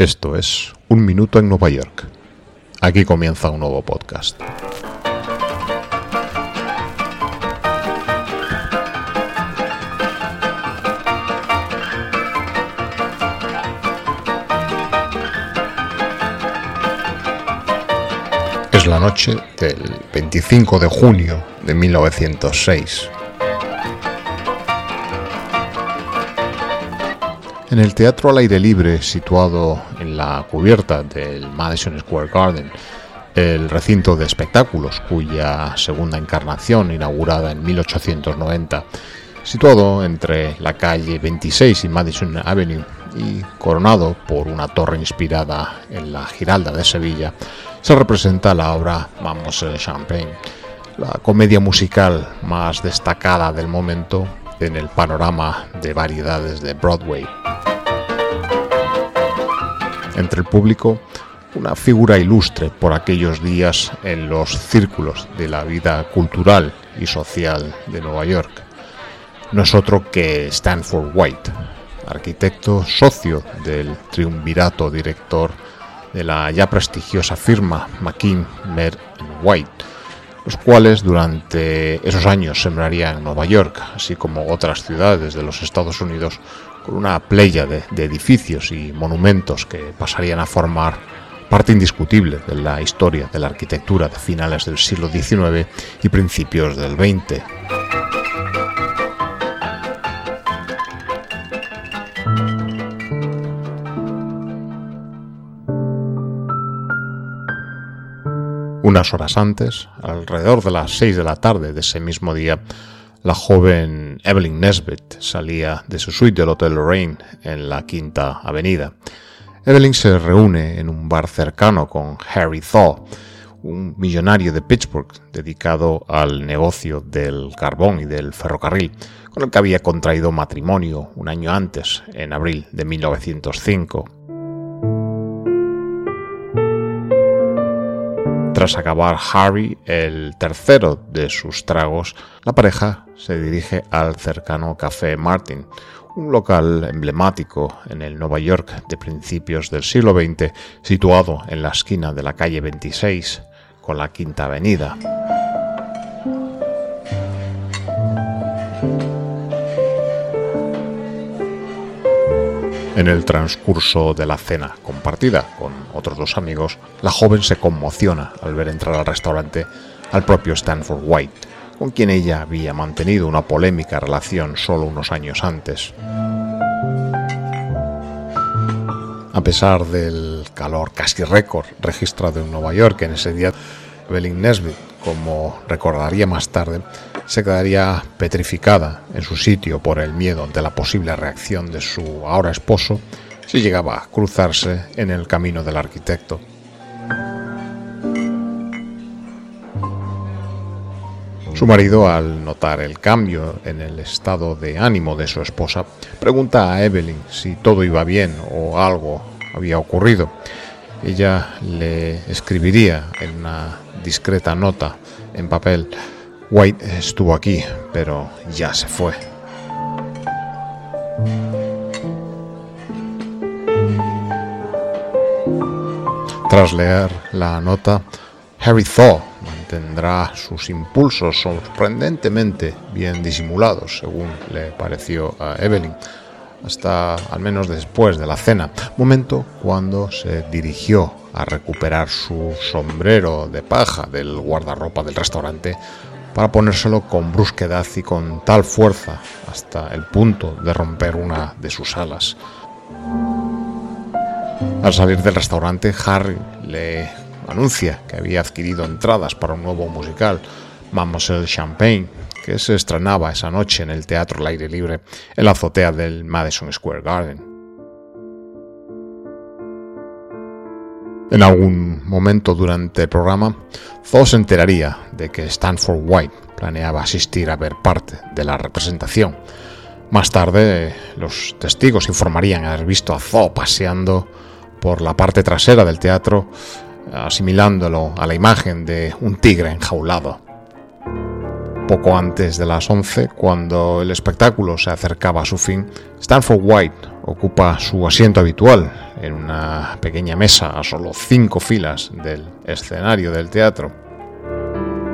Esto es Un Minuto en Nueva York. Aquí comienza un nuevo podcast. Es la noche del 25 de junio de 1906. En el Teatro Al Aire Libre, situado en la cubierta del Madison Square Garden, el recinto de espectáculos cuya segunda encarnación, inaugurada en 1890, situado entre la calle 26 y Madison Avenue y coronado por una torre inspirada en la Giralda de Sevilla, se representa la obra Mademoiselle Champagne, la comedia musical más destacada del momento en el panorama de variedades de Broadway. Entre el público, una figura ilustre por aquellos días en los círculos de la vida cultural y social de Nueva York. No es otro que Stanford White, arquitecto socio del triunvirato director de la ya prestigiosa firma McKim, Mead & White, los cuales durante esos años sembrarían Nueva York, así como otras ciudades de los Estados Unidos, con una pléyade de edificios y monumentos que pasarían a formar parte indiscutible de la historia de la arquitectura de finales del siglo XIX y principios del XX. Unas horas antes, alrededor de las 6 de la tarde de ese mismo día, la joven Evelyn Nesbit salía de su suite del Hotel Lorraine en la Quinta Avenida. Evelyn se reúne en un bar cercano con Harry Thaw, un millonario de Pittsburgh dedicado al negocio del carbón y del ferrocarril, con el que había contraído matrimonio un año antes, en abril de 1905. Tras acabar Harry el tercero de sus tragos, la pareja se dirige al cercano Café Martin, un local emblemático en el Nueva York de principios del siglo XX, situado en la esquina de la calle 26 con la Quinta Avenida. En el transcurso de la cena compartida con otros dos amigos, la joven se conmociona al ver entrar al restaurante al propio Stanford White, con quien ella había mantenido una polémica relación solo unos años antes. A pesar del calor casi récord registrado en Nueva York en ese día, Evelyn Nesbit, como recordaría más tarde, se quedaría petrificada en su sitio por el miedo ante la posible reacción de su ahora esposo si llegaba a cruzarse en el camino del arquitecto. Su marido, al notar el cambio en el estado de ánimo de su esposa, pregunta a Evelyn si todo iba bien o algo había ocurrido. Ella le escribiría en una discreta nota en papel: White estuvo aquí, pero ya se fue. Tras leer la nota, Harry Thaw mantendrá sus impulsos sorprendentemente bien disimulados, según le pareció a Evelyn, hasta al menos después de la cena, momento cuando se dirigió a recuperar su sombrero de paja del guardarropa del restaurante, para ponérselo con brusquedad y con tal fuerza hasta el punto de romper una de sus alas. Al salir del restaurante, Harry le anuncia que había adquirido entradas para un nuevo musical, Mademoiselle Champagne, que se estrenaba esa noche en el Teatro Al Aire Libre, en la azotea del Madison Square Garden. En algún momento durante el programa, Thaw se enteraría de que Stanford White planeaba asistir a ver parte de la representación. Más tarde, los testigos informarían haber visto a Thaw paseando por la parte trasera del teatro, asimilándolo a la imagen de un tigre enjaulado. poco antes de las 11, cuando el espectáculo se acercaba a su fin, Stanford White ocupa su asiento habitual en una pequeña mesa a solo 5 filas del escenario del teatro.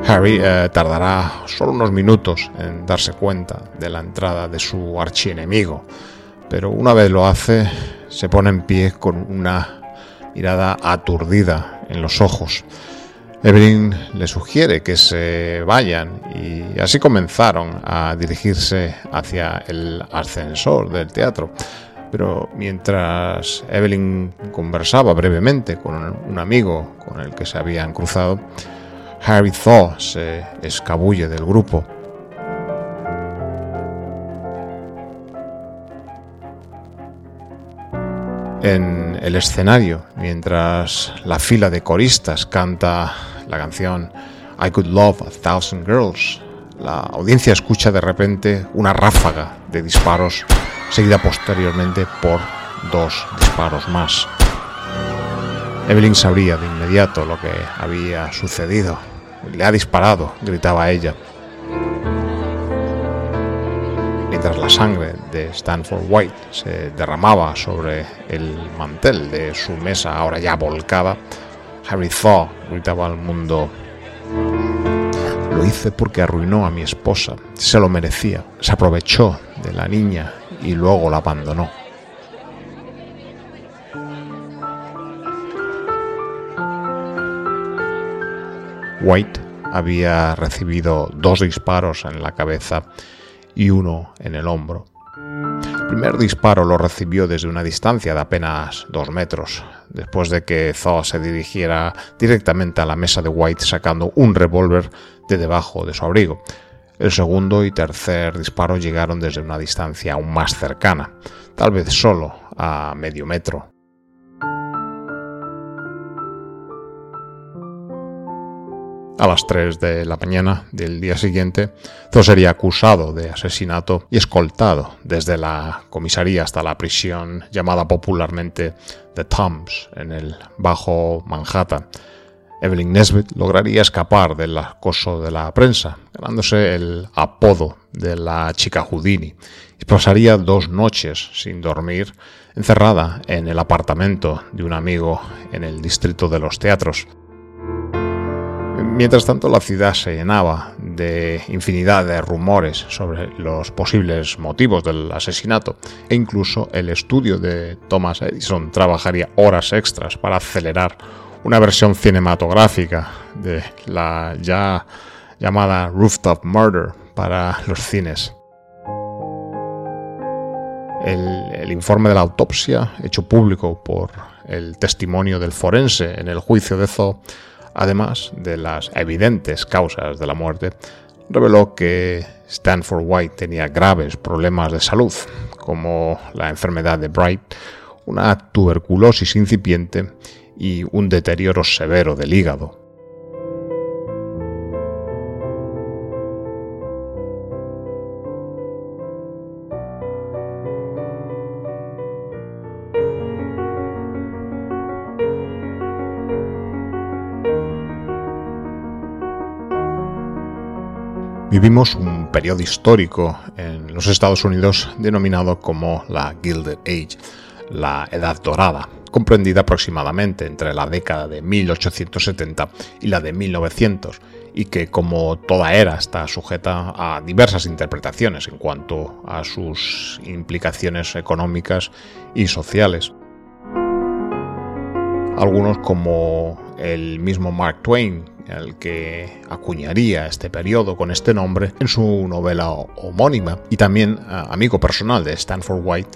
Harry tardará solo unos minutos en darse cuenta de la entrada de su archienemigo, pero una vez lo hace, se pone en pie con una mirada aturdida en los ojos. Evelyn le sugiere que se vayan y así comenzaron a dirigirse hacia el ascensor del teatro. Pero mientras Evelyn conversaba brevemente con un amigo con el que se habían cruzado, Harry Thaw se escabulle del grupo. En el escenario, mientras la fila de coristas canta la canción I Could Love a Thousand Girls, la audiencia escucha de repente una ráfaga de disparos, seguida posteriormente por 2 disparos más. Evelyn sabría de inmediato lo que había sucedido. «Le ha disparado», gritaba ella. Mientras la sangre de Stanford White se derramaba sobre el mantel de su mesa ahora ya volcada, Harry Thaw gritaba al mundo: «Lo hice porque arruinó a mi esposa, se lo merecía, se aprovechó de la niña y luego la abandonó». White había recibido 2 disparos en la cabeza y 1 en el hombro. El primer disparo lo recibió desde una distancia de apenas 2 metros, después de que Thaw se dirigiera directamente a la mesa de White sacando un revólver de debajo de su abrigo. El segundo y tercer disparo llegaron desde una distancia aún más cercana, tal vez solo a medio metro. A las 3 de la mañana del día siguiente, Thaw sería acusado de asesinato y escoltado desde la comisaría hasta la prisión llamada popularmente The Tombs, en el Bajo Manhattan. Evelyn Nesbit lograría escapar del acoso de la prensa, ganándose el apodo de la chica Houdini, y pasaría 2 noches sin dormir, encerrada en el apartamento de un amigo en el distrito de los teatros. Mientras tanto, la ciudad se llenaba de infinidad de rumores sobre los posibles motivos del asesinato, e incluso el estudio de Thomas Edison trabajaría horas extras para acelerar una versión cinematográfica de la ya llamada Rooftop Murder para los cines. El informe de la autopsia, hecho público por el testimonio del forense en el juicio de Thaw, además de las evidentes causas de la muerte, reveló que Stanford White tenía graves problemas de salud, como la enfermedad de Bright, una tuberculosis incipiente y un deterioro severo del hígado. Vivimos un periodo histórico en los Estados Unidos denominado como la Gilded Age, la Edad Dorada, comprendida aproximadamente entre la década de 1870 y la de 1900, y que, como toda era, está sujeta a diversas interpretaciones en cuanto a sus implicaciones económicas y sociales. Algunos, como el mismo Mark Twain, el que acuñaría este periodo con este nombre en su novela homónima, y también amigo personal de Stanford White,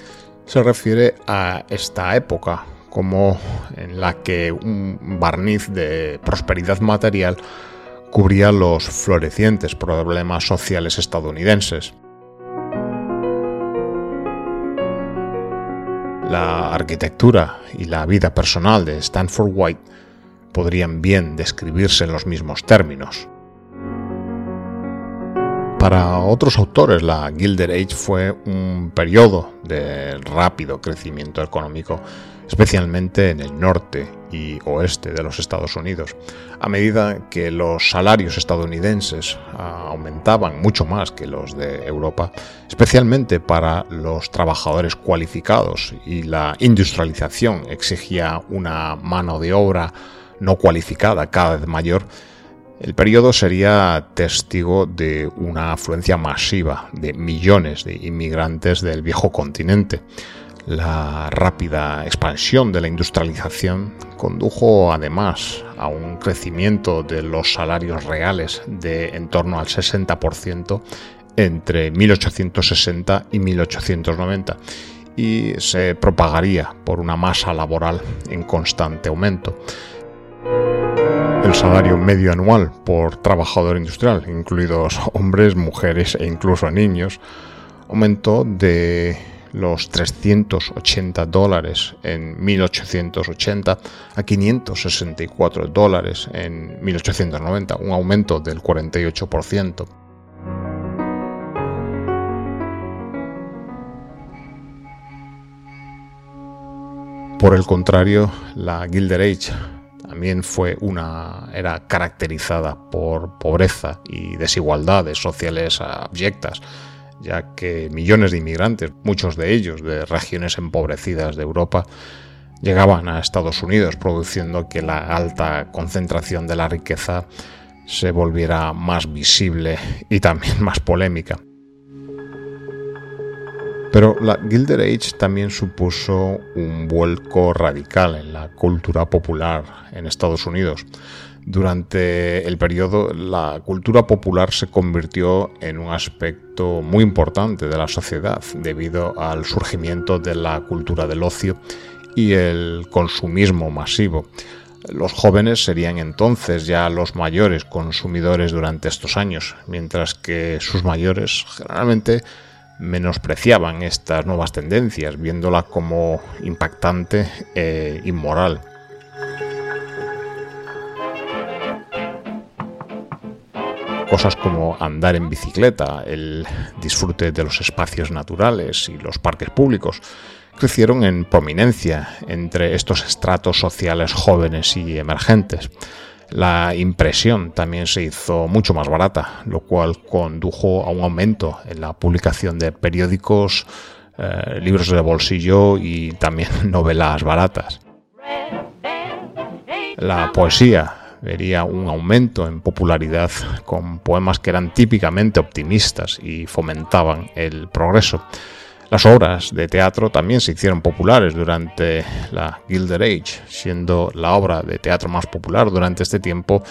se refiere a esta época como en la que un barniz de prosperidad material cubría los florecientes problemas sociales estadounidenses. La arquitectura y la vida personal de Stanford White podrían bien describirse en los mismos términos. Para otros autores, la Gilded Age fue un periodo de rápido crecimiento económico especialmente en el norte y oeste de los Estados Unidos. A medida que los salarios estadounidenses aumentaban mucho más que los de Europa, especialmente para los trabajadores cualificados, y la industrialización exigía una mano de obra no cualificada cada vez mayor, el periodo sería testigo de una afluencia masiva de millones de inmigrantes del viejo continente. La rápida expansión de la industrialización condujo además a un crecimiento de los salarios reales de en torno al 60% entre 1860 y 1890 y se propagaría por una masa laboral en constante aumento. El salario medio anual por trabajador industrial, incluidos hombres, mujeres e incluso niños, aumentó de los $380 en 1880 a $564 en 1890, un aumento del 48%. Por el contrario, la Gilded Age también fue era caracterizada por pobreza y desigualdades sociales abyectas, ya que millones de inmigrantes, muchos de ellos de regiones empobrecidas de Europa, llegaban a Estados Unidos, produciendo que la alta concentración de la riqueza se volviera más visible y también más polémica. Pero la Gilded Age también supuso un vuelco radical en la cultura popular en Estados Unidos. Durante el periodo, la cultura popular se convirtió en un aspecto muy importante de la sociedad debido al surgimiento de la cultura del ocio y el consumismo masivo. Los jóvenes serían entonces ya los mayores consumidores durante estos años, mientras que sus mayores generalmente menospreciaban estas nuevas tendencias, viéndola como impactante e inmoral. Cosas como andar en bicicleta, el disfrute de los espacios naturales y los parques públicos crecieron en prominencia entre estos estratos sociales jóvenes y emergentes. La impresión también se hizo mucho más barata, lo cual condujo a un aumento en la publicación de periódicos, libros de bolsillo y también novelas baratas. La poesía vería un aumento en popularidad con poemas que eran típicamente optimistas y fomentaban el progreso. Las obras de teatro también se hicieron populares durante la Gilded Age, siendo la obra de teatro más popular durante este tiempo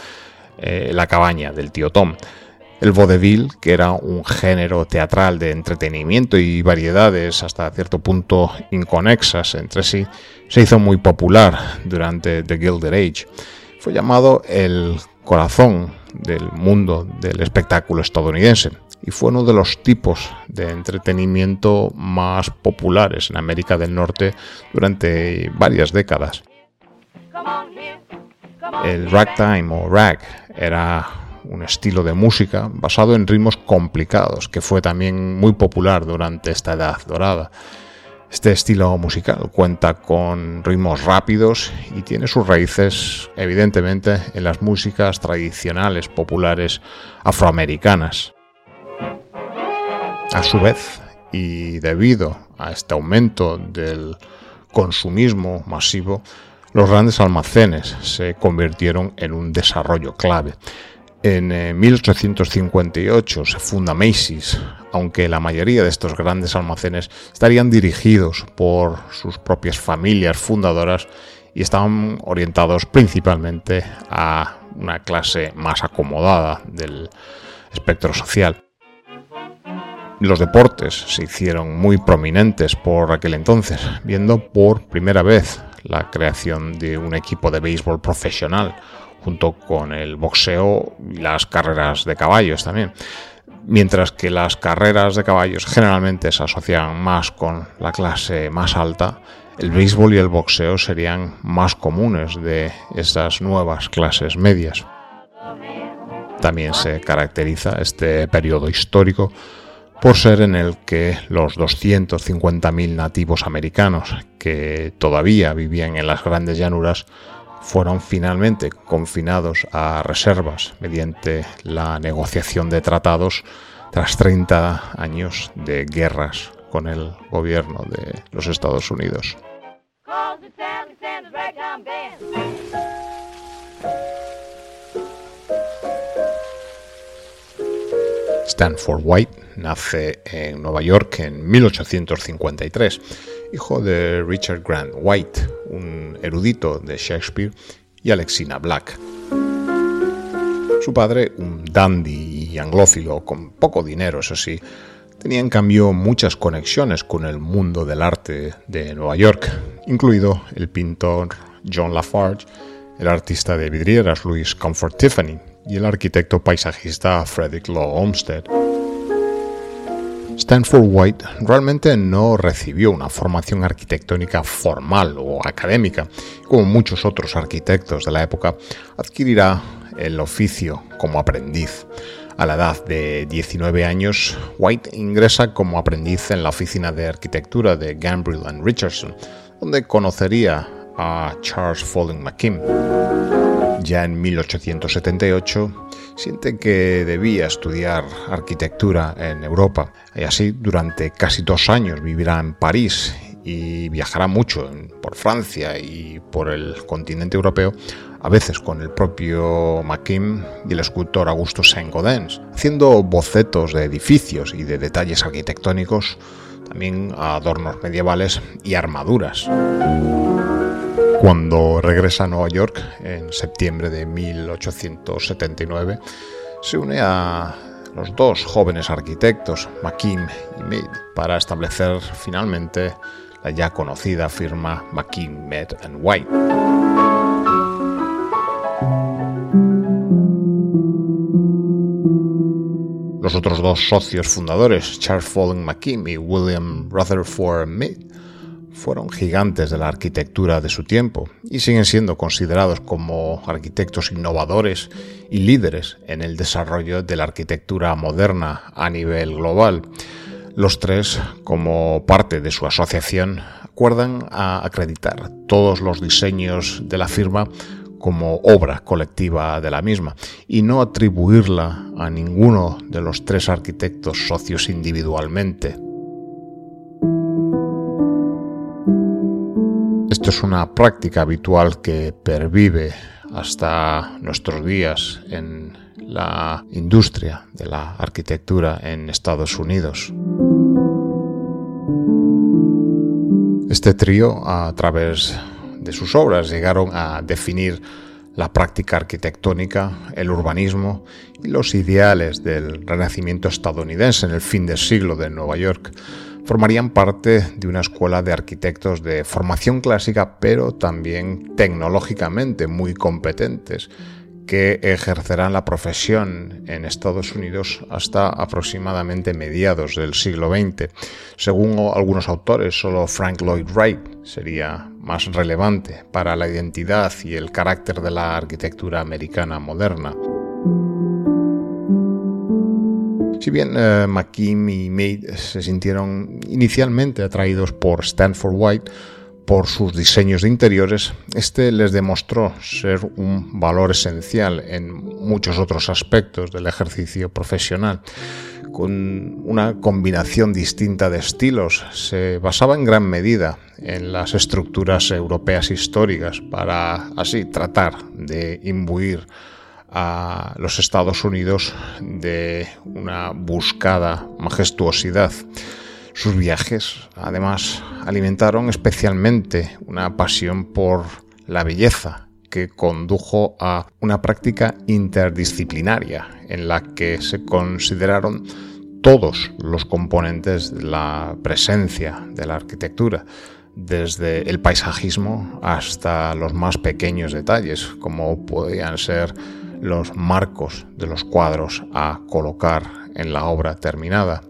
La cabaña del tío Tom. El vodevil, que era un género teatral de entretenimiento y variedades hasta cierto punto inconexas entre sí, se hizo muy popular durante The Gilded Age. Fue llamado el corazón del mundo del espectáculo estadounidense y fue uno de los tipos de entretenimiento más populares en América del Norte durante varias décadas. El ragtime o rag era un estilo de música basado en ritmos complicados que fue también muy popular durante esta edad dorada. Este estilo musical cuenta con ritmos rápidos y tiene sus raíces, evidentemente, en las músicas tradicionales populares afroamericanas. A su vez, y debido a este aumento del consumismo masivo, los grandes almacenes se convirtieron en un desarrollo clave. En 1858 se funda Macy's, aunque la mayoría de estos grandes almacenes estarían dirigidos por sus propias familias fundadoras y estaban orientados principalmente a una clase más acomodada del espectro social. Los deportes se hicieron muy prominentes por aquel entonces, viendo por primera vez la creación de un equipo de béisbol profesional, junto con el boxeo y las carreras de caballos también. Mientras que las carreras de caballos generalmente se asocian más con la clase más alta, el béisbol y el boxeo serían más comunes de esas nuevas clases medias. También se caracteriza este periodo histórico por ser en el que los 250.000 nativos americanos que todavía vivían en las grandes llanuras fueron finalmente confinados a reservas mediante la negociación de tratados tras 30 años de guerras con el gobierno de los Estados Unidos. Stanford White nace en Nueva York en 1853, hijo de Richard Grant White, un erudito de Shakespeare, y Alexina Black. Su padre, un dandy y anglófilo con poco dinero, eso sí, tenía en cambio muchas conexiones con el mundo del arte de Nueva York, incluido el pintor John Lafarge, el artista de vidrieras Louis Comfort Tiffany y el arquitecto paisajista Frederick Law Olmsted. Stanford White realmente no recibió una formación arquitectónica formal o académica. Como muchos otros arquitectos de la época, adquirirá el oficio como aprendiz. A la edad de 19 años, White ingresa como aprendiz en la oficina de arquitectura de Gambrill & Richardson, donde conocería a Charles Follen McKim. Ya en 1878 siente que debía estudiar arquitectura en Europa, y así durante casi 2 años vivirá en París y viajará mucho por Francia y por el continente europeo, a veces con el propio McKim y el escultor Augusto Saint-Gaudens, haciendo bocetos de edificios y de detalles arquitectónicos, también adornos medievales y armaduras. Cuando regresa a Nueva York en septiembre de 1879, se une a los 2 jóvenes arquitectos, McKim y Mead, para establecer finalmente la ya conocida firma McKim, Mead & White. Los otros 2 socios fundadores, Charles Follen McKim y William Rutherford Mead, fueron gigantes de la arquitectura de su tiempo y siguen siendo considerados como arquitectos innovadores y líderes en el desarrollo de la arquitectura moderna a nivel global. Los 3, como parte de su asociación, acuerdan a acreditar todos los diseños de la firma como obra colectiva de la misma y no atribuirla a ninguno de los 3 arquitectos socios individualmente. Esto es una práctica habitual que pervive hasta nuestros días en la industria de la arquitectura en Estados Unidos. Este trío, a través de sus obras, llegaron a definir la práctica arquitectónica, el urbanismo y los ideales del Renacimiento estadounidense en el fin del siglo de Nueva York. Formarían parte de una escuela de arquitectos de formación clásica, pero también tecnológicamente muy competentes, que ejercerán la profesión en Estados Unidos hasta aproximadamente mediados del siglo XX. Según algunos autores, solo Frank Lloyd Wright sería más relevante para la identidad y el carácter de la arquitectura americana moderna. Si bien McKim y Mead se sintieron inicialmente atraídos por Stanford White por sus diseños de interiores, este les demostró ser un valor esencial en muchos otros aspectos del ejercicio profesional. Con una combinación distinta de estilos, se basaba en gran medida en las estructuras europeas históricas para así tratar de imbuir a los Estados Unidos de una buscada majestuosidad. Sus viajes, además, alimentaron especialmente una pasión por la belleza que condujo a una práctica interdisciplinaria en la que se consideraron todos los componentes de la presencia de la arquitectura, desde el paisajismo hasta los más pequeños detalles, como podían ser los marcos de los cuadros a colocar en la obra terminada.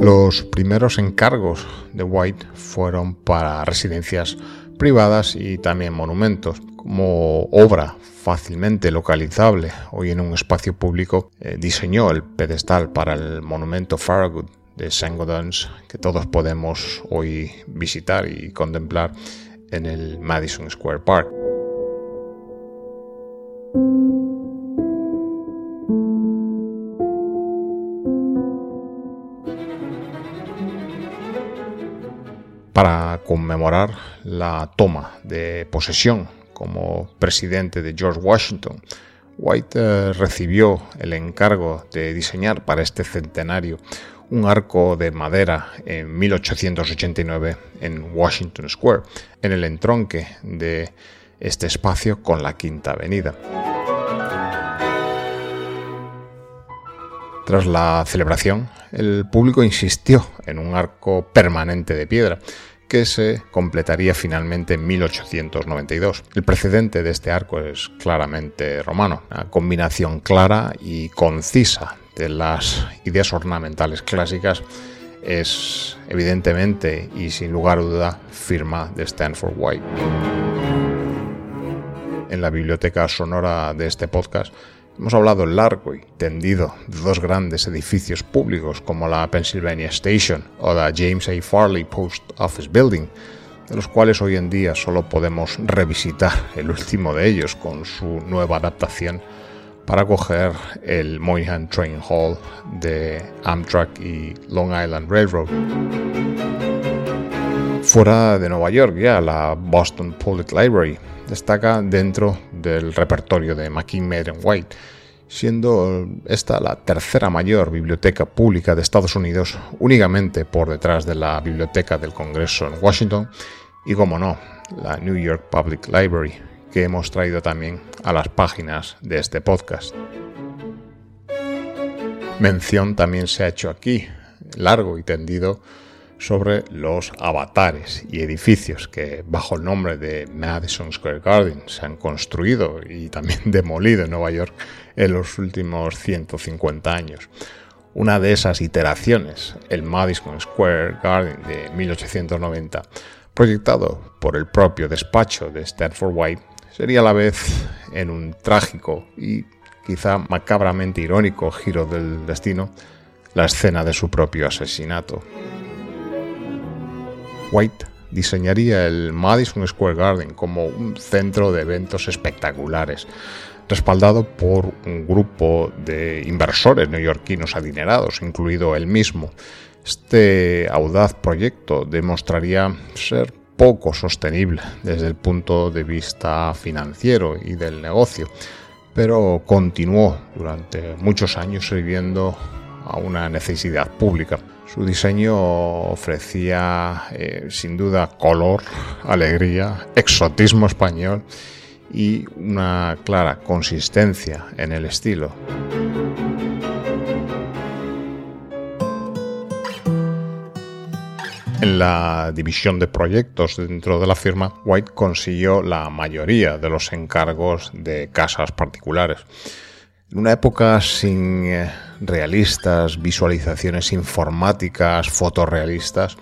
Los primeros encargos de White fueron para residencias privadas y también monumentos, como obra fácilmente localizable hoy en un espacio público, diseñó el pedestal para el monumento Farragut de Saint-Gaudens que todos podemos hoy visitar y contemplar en el Madison Square Park. Para conmemorar la toma de posesión como presidente de George Washington, White recibió el encargo de diseñar para este centenario un arco de madera en 1889 en Washington Square, en el entronque de este espacio con la Quinta Avenida. Tras la celebración, el público insistió en un arco permanente de piedra que se completaría finalmente en 1892. El precedente de este arco es claramente romano, una combinación clara y concisa de las ideas ornamentales clásicas es evidentemente y sin lugar a duda firma de Stanford White. En la biblioteca sonora de este podcast hemos hablado largo y tendido de dos grandes edificios públicos como la Pennsylvania Station o la James A. Farley Post Office Building, de los cuales hoy en día solo podemos revisitar el último de ellos con su nueva adaptación para coger el Moynihan Train Hall de Amtrak y Long Island Railroad. Fuera de Nueva York ya, la Boston Public Library destaca dentro del repertorio de McKim, Mead & White, siendo esta la tercera mayor biblioteca pública de Estados Unidos, únicamente por detrás de la Biblioteca del Congreso en Washington y, como no, la New York Public Library, que hemos traído también a las páginas de este podcast. Mención también se ha hecho aquí, largo y tendido, sobre los avatares y edificios que bajo el nombre de Madison Square Garden se han construido y también demolido en Nueva York en los últimos 150 años. Una de esas iteraciones, el Madison Square Garden de 1890, proyectado por el propio despacho de Stanford White, sería a la vez, en un trágico y quizá macabramente irónico giro del destino, la escena de su propio asesinato. White diseñaría el Madison Square Garden como un centro de eventos espectaculares, respaldado por un grupo de inversores neoyorquinos adinerados, incluido él mismo. Este audaz proyecto demostraría ser poco sostenible desde el punto de vista financiero y del negocio, pero continuó durante muchos años sirviendo a una necesidad pública. Su diseño ofrecía sin duda color, alegría, exotismo español y una clara consistencia en el estilo. En la división de proyectos dentro de la firma, White consiguió la mayoría de los encargos de casas particulares. En una época sin realistas, visualizaciones informáticas, fotorrealistas,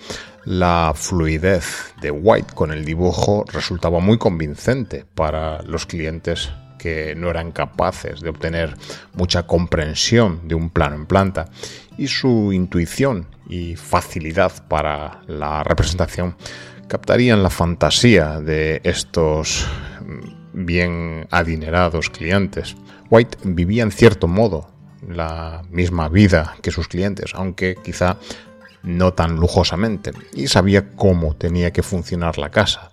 la fluidez de White con el dibujo resultaba muy convincente para los clientes que no eran capaces de obtener mucha comprensión de un plano en planta, y su intuición y facilidad para la representación captarían la fantasía de estos bien adinerados clientes. White vivía en cierto modo la misma vida que sus clientes, aunque quizá no tan lujosamente, y sabía cómo tenía que funcionar la casa.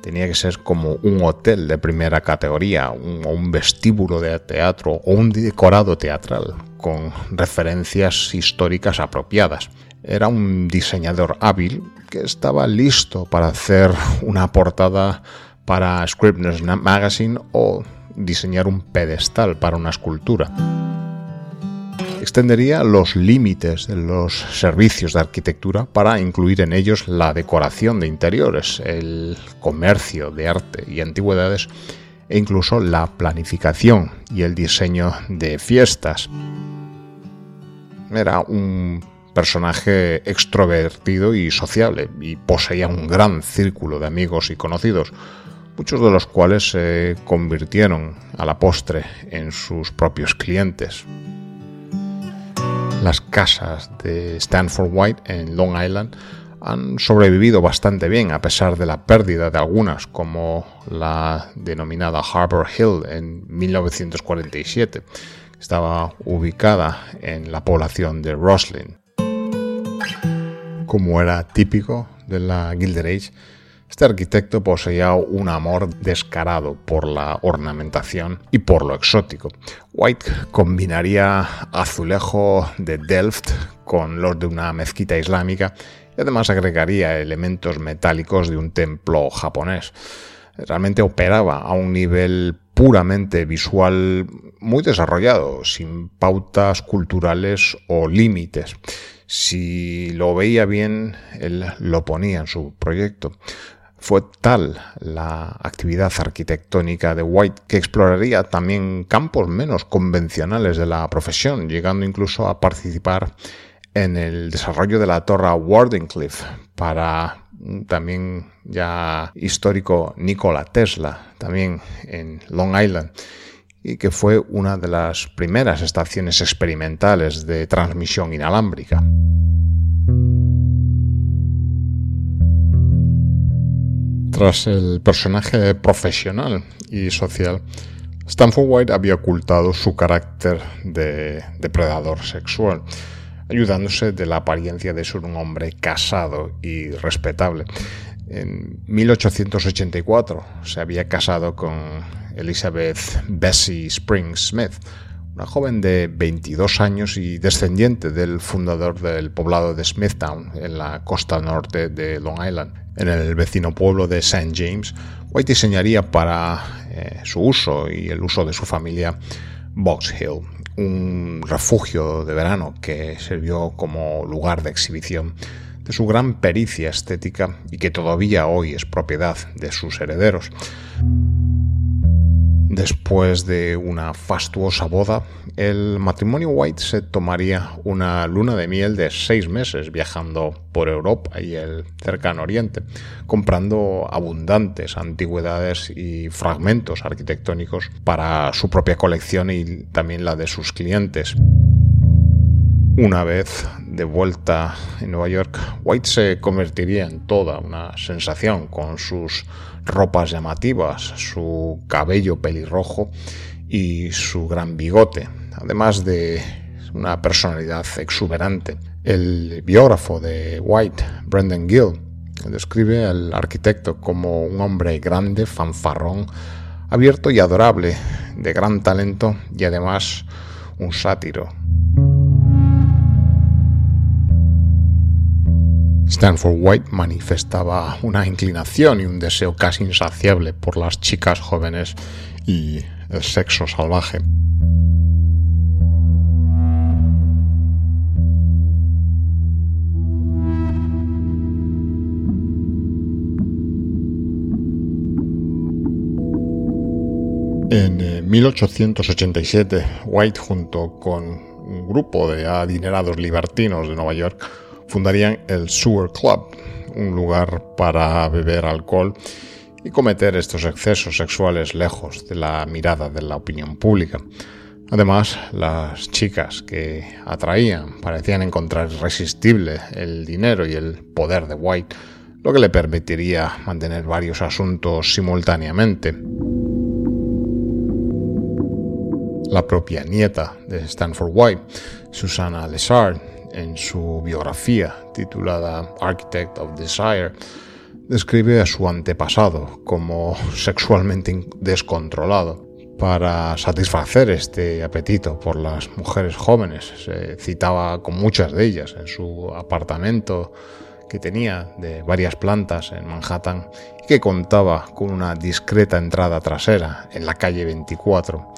Tenía que ser como un hotel de primera categoría, un vestíbulo de teatro o un decorado teatral con referencias históricas apropiadas. Era un diseñador hábil que estaba listo para hacer una portada para Scribner's Magazine o diseñar un pedestal para una escultura. Extendería los límites de los servicios de arquitectura para incluir en ellos la decoración de interiores, el comercio de arte y antigüedades e incluso la planificación y el diseño de fiestas. Era un personaje extrovertido y sociable y poseía un gran círculo de amigos y conocidos, muchos de los cuales se convirtieron a la postre en sus propios clientes. Las casas de Stanford White en Long Island han sobrevivido bastante bien a pesar de la pérdida de algunas, como la denominada Harbor Hill en 1947, que estaba ubicada en la población de Roslyn. Como era típico de la Gilded Age, este arquitecto poseía un amor descarado por la ornamentación y por lo exótico. White combinaría azulejo de Delft con los de una mezquita islámica y además agregaría elementos metálicos de un templo japonés. Realmente operaba a un nivel puramente visual muy desarrollado, sin pautas culturales o límites. Si lo veía bien, él lo ponía en su proyecto. Fue tal la actividad arquitectónica de White que exploraría también campos menos convencionales de la profesión, llegando incluso a participar en el desarrollo de la torre Wardenclyffe para también ya histórico Nikola Tesla, también en Long Island, y que fue una de las primeras estaciones experimentales de transmisión inalámbrica. Tras el personaje profesional y social, Stanford White había ocultado su carácter de depredador sexual, ayudándose de la apariencia de ser un hombre casado y respetable. En 1884 se había casado con Elizabeth Bessie Spring Smith, una joven de 22 años y descendiente del fundador del poblado de Smithtown, en la costa norte de Long Island. En el vecino pueblo de St. James, White diseñaría para su uso y el uso de su familia Box Hill, un refugio de verano que sirvió como lugar de exhibición de su gran pericia estética y que todavía hoy es propiedad de sus herederos. Después de una fastuosa boda, el matrimonio White se tomaría una luna de miel de 6 meses viajando por Europa y el cercano Oriente, comprando abundantes antigüedades y fragmentos arquitectónicos para su propia colección y también la de sus clientes. Una vez de vuelta en Nueva York, White se convertiría en toda una sensación con sus ropas llamativas, su cabello pelirrojo y su gran bigote, además de una personalidad exuberante. El biógrafo de White, Brendan Gill, describe al arquitecto como un hombre grande, fanfarrón, abierto y adorable, de gran talento y además un sátiro. Stanford White manifestaba una inclinación y un deseo casi insaciable por las chicas jóvenes y el sexo salvaje. En 1887, White, junto con un grupo de adinerados libertinos de Nueva York, fundarían el Sewer Club, un lugar para beber alcohol y cometer estos excesos sexuales lejos de la mirada de la opinión pública. Además, las chicas que atraían parecían encontrar irresistible el dinero y el poder de White, lo que le permitiría mantener varios asuntos simultáneamente. La propia nieta de Stanford White, Susanna Lessard, en su biografía titulada Architect of Desire, describe a su antepasado como sexualmente descontrolado. Para satisfacer este apetito por las mujeres jóvenes, se citaba con muchas de ellas en su apartamento que tenía de varias plantas en Manhattan y que contaba con una discreta entrada trasera en la calle 24.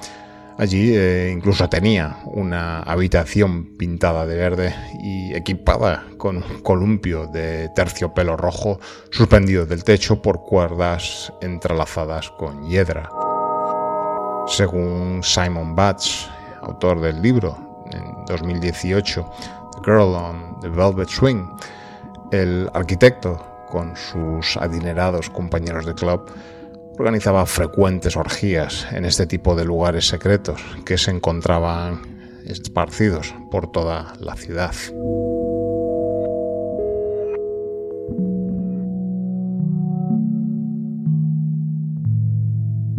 Allí incluso tenía una habitación pintada de verde y equipada con un columpio de terciopelo rojo suspendido del techo por cuerdas entrelazadas con hiedra. Según Simon Batts, autor del libro, en 2018, The Girl on the Velvet Swing, el arquitecto, con sus adinerados compañeros de club, organizaba frecuentes orgías en este tipo de lugares secretos que se encontraban esparcidos por toda la ciudad.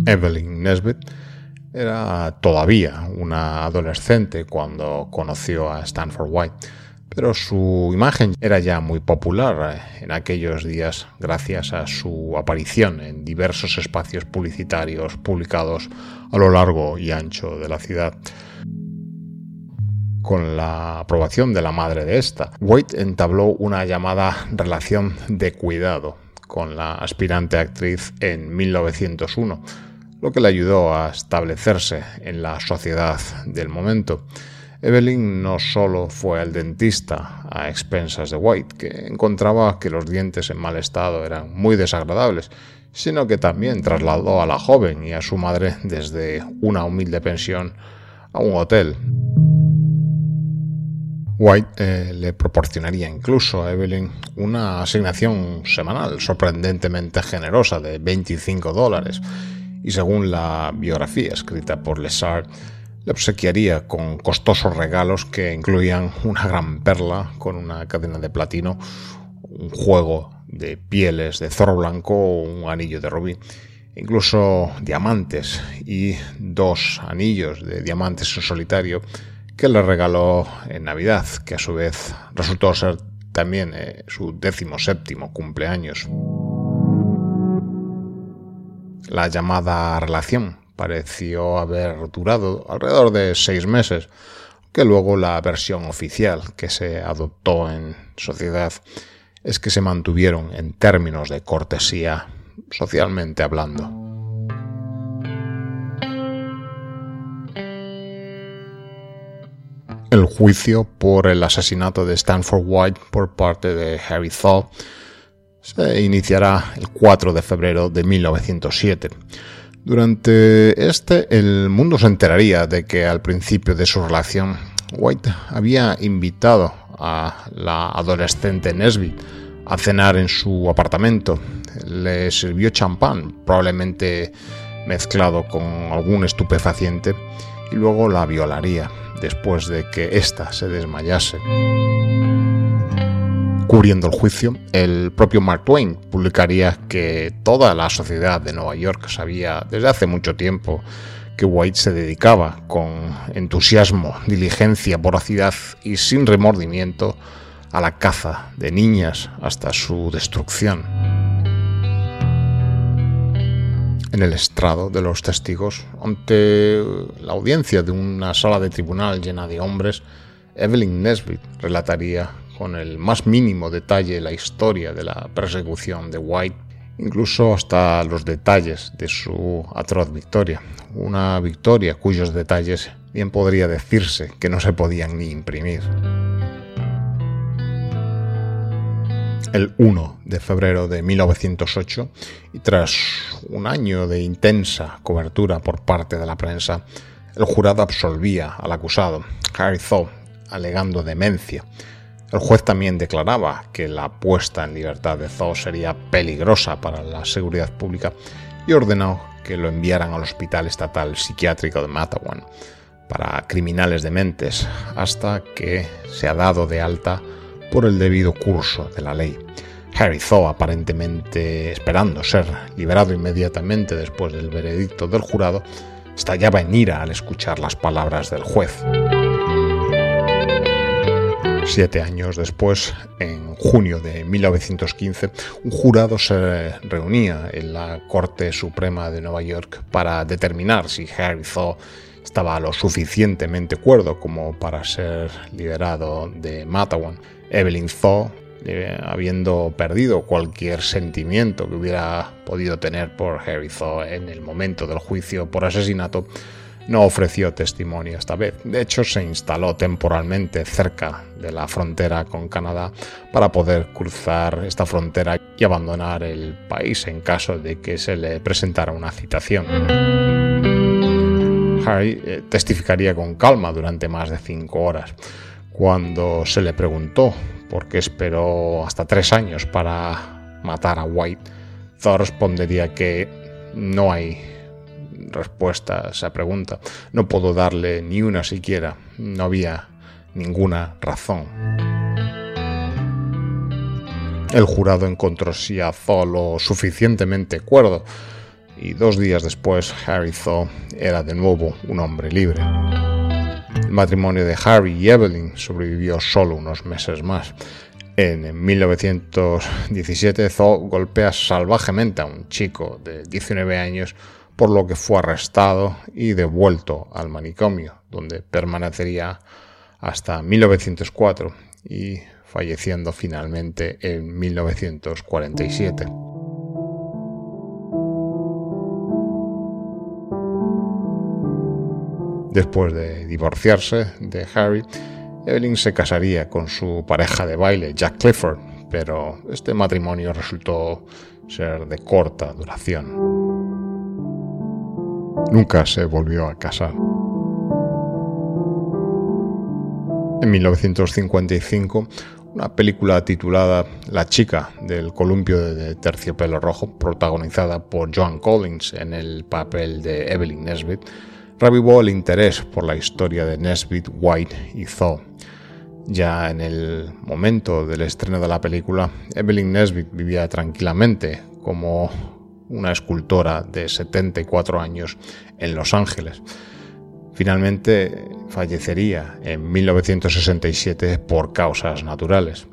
Evelyn Nesbit era todavía una adolescente cuando conoció a Stanford White, pero su imagen era ya muy popular en aquellos días gracias a su aparición en diversos espacios publicitarios publicados a lo largo y ancho de la ciudad. Con la aprobación de la madre de esta, White entabló una llamada relación de cuidado con la aspirante actriz en 1901, lo que le ayudó a establecerse en la sociedad del momento. Evelyn no solo fue al dentista a expensas de White, que encontraba que los dientes en mal estado eran muy desagradables, sino que también trasladó a la joven y a su madre desde una humilde pensión a un hotel. White le proporcionaría incluso a Evelyn una asignación semanal sorprendentemente generosa de $25, y según la biografía escrita por Lesart, le obsequiaría con costosos regalos que incluían una gran perla con una cadena de platino, un juego de pieles de zorro blanco o un anillo de rubí, incluso diamantes y 2 anillos de diamantes en solitario que le regaló en Navidad, que a su vez resultó ser también su 17º cumpleaños. La llamada relación pareció haber durado alrededor de 6 meses, que luego la versión oficial que se adoptó en sociedad es que se mantuvieron en términos de cortesía socialmente hablando. El juicio por el asesinato de Stanford White por parte de Harry Thaw se iniciará el 4 de febrero de 1907. Durante el mundo se enteraría de que al principio de su relación, White había invitado a la adolescente Nesbit a cenar en su apartamento. Le sirvió champán, probablemente mezclado con algún estupefaciente, y luego la violaría después de que ésta se desmayase. Cubriendo el juicio, el propio Mark Twain publicaría que toda la sociedad de Nueva York sabía desde hace mucho tiempo que White se dedicaba con entusiasmo, diligencia, voracidad y sin remordimiento a la caza de niñas hasta su destrucción. En el estrado de los testigos, ante la audiencia de una sala de tribunal llena de hombres, Evelyn Nesbit relataría con el más mínimo detalle la historia de la persecución de White, incluso hasta los detalles de su atroz victoria, una victoria cuyos detalles bien podría decirse que no se podían ni imprimir. El 1 de febrero de 1908, y tras un año de intensa cobertura por parte de la prensa, el jurado absolvía al acusado, Harry Thaw, alegando demencia. El juez también declaraba que la puesta en libertad de Thaw sería peligrosa para la seguridad pública y ordenó que lo enviaran al Hospital Estatal Psiquiátrico de Matawan para criminales dementes hasta que se ha dado de alta por el debido curso de la ley. Harry Thaw, aparentemente esperando ser liberado inmediatamente después del veredicto del jurado, estallaba en ira al escuchar las palabras del juez. 7 años después, en junio de 1915, un jurado se reunía en la Corte Suprema de Nueva York para determinar si Harry Thaw estaba lo suficientemente cuerdo como para ser liberado de Matawan. Evelyn Thaw, habiendo perdido cualquier sentimiento que hubiera podido tener por Harry Thaw en el momento del juicio por asesinato, no ofreció testimonio esta vez. De hecho, se instaló temporalmente cerca de la frontera con Canadá para poder cruzar esta frontera y abandonar el país en caso de que se le presentara una citación. Harry testificaría con calma durante más de 5 horas. Cuando se le preguntó por qué esperó hasta 3 años para matar a White, Thaw respondería que No hay respuesta a esa pregunta. No puedo darle ni una siquiera. No había ninguna razón. El jurado encontró si a Thaw lo suficientemente cuerdo, y 2 días después Harry Thaw era de nuevo un hombre libre. El matrimonio de Harry y Evelyn sobrevivió solo unos meses más. En 1917 Thaw golpea salvajemente a un chico de 19 años, por lo que fue arrestado y devuelto al manicomio, donde permanecería hasta 1904 y falleciendo finalmente en 1947. Después de divorciarse de Harry, Evelyn se casaría con su pareja de baile, Jack Clifford, pero este matrimonio resultó ser de corta duración. Nunca se volvió a casar. En 1955, una película titulada La chica del columpio de terciopelo rojo, protagonizada por Joan Collins en el papel de Evelyn Nesbit, revivó el interés por la historia de Nesbit, White y Thaw. Ya en el momento del estreno de la película, Evelyn Nesbit vivía tranquilamente como una escultora de 74 años en Los Ángeles. Finalmente fallecería en 1967 por causas naturales.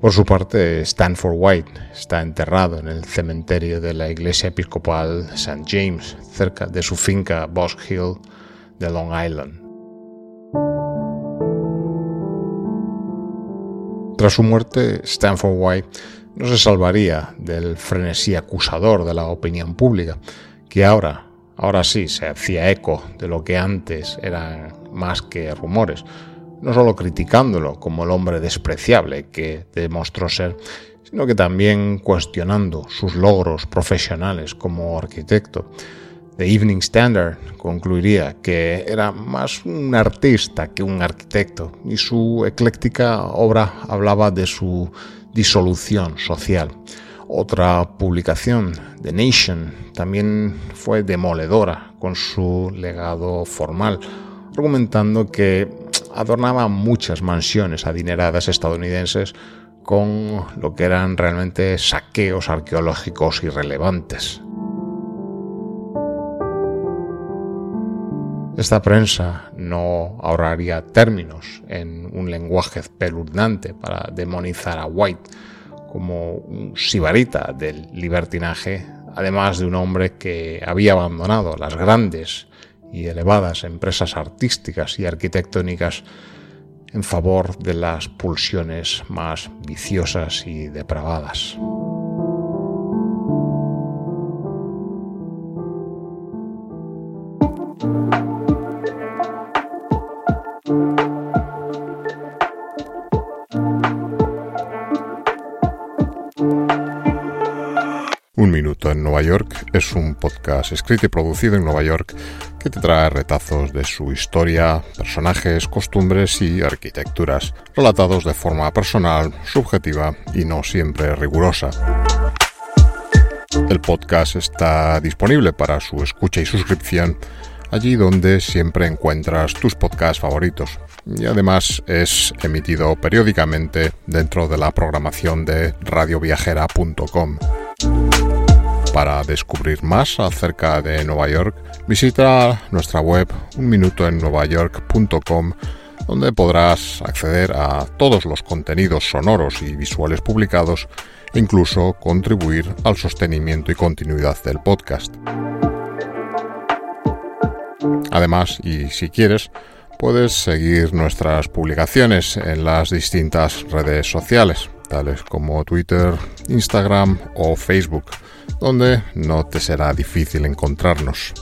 Por su parte, Stanford White está enterrado en el cementerio de la iglesia episcopal St. James, cerca de su finca Box Hill de Long Island. Tras su muerte, Stanford White no se salvaría del frenesí acusador de la opinión pública, que ahora sí se hacía eco de lo que antes eran más que rumores, no solo criticándolo como el hombre despreciable que demostró ser, sino que también cuestionando sus logros profesionales como arquitecto. The Evening Standard concluiría que era más un artista que un arquitecto, y su ecléctica obra hablaba de su disolución social. Otra publicación, The Nation, también fue demoledora con su legado formal, argumentando que adornaba muchas mansiones adineradas estadounidenses con lo que eran realmente saqueos arqueológicos irrelevantes. Esta prensa no ahorraría términos en un lenguaje espeluznante para demonizar a White como un sibarita del libertinaje, además de un hombre que había abandonado las grandes y elevadas empresas artísticas y arquitectónicas en favor de las pulsiones más viciosas y depravadas. En Nueva York es un podcast escrito y producido en Nueva York que te trae retazos de su historia, personajes, costumbres y arquitecturas, relatados de forma personal, subjetiva y no siempre rigurosa. El podcast está disponible para su escucha y suscripción allí donde siempre encuentras tus podcasts favoritos, y además es emitido periódicamente dentro de la programación de radioviajera.com. Para descubrir más acerca de Nueva York, visita nuestra web unminutoennuevayork.com, donde podrás acceder a todos los contenidos sonoros y visuales publicados e incluso contribuir al sostenimiento y continuidad del podcast. Además, y si quieres, puedes seguir nuestras publicaciones en las distintas redes sociales, tales como Twitter, Instagram o Facebook, donde no te será difícil encontrarnos.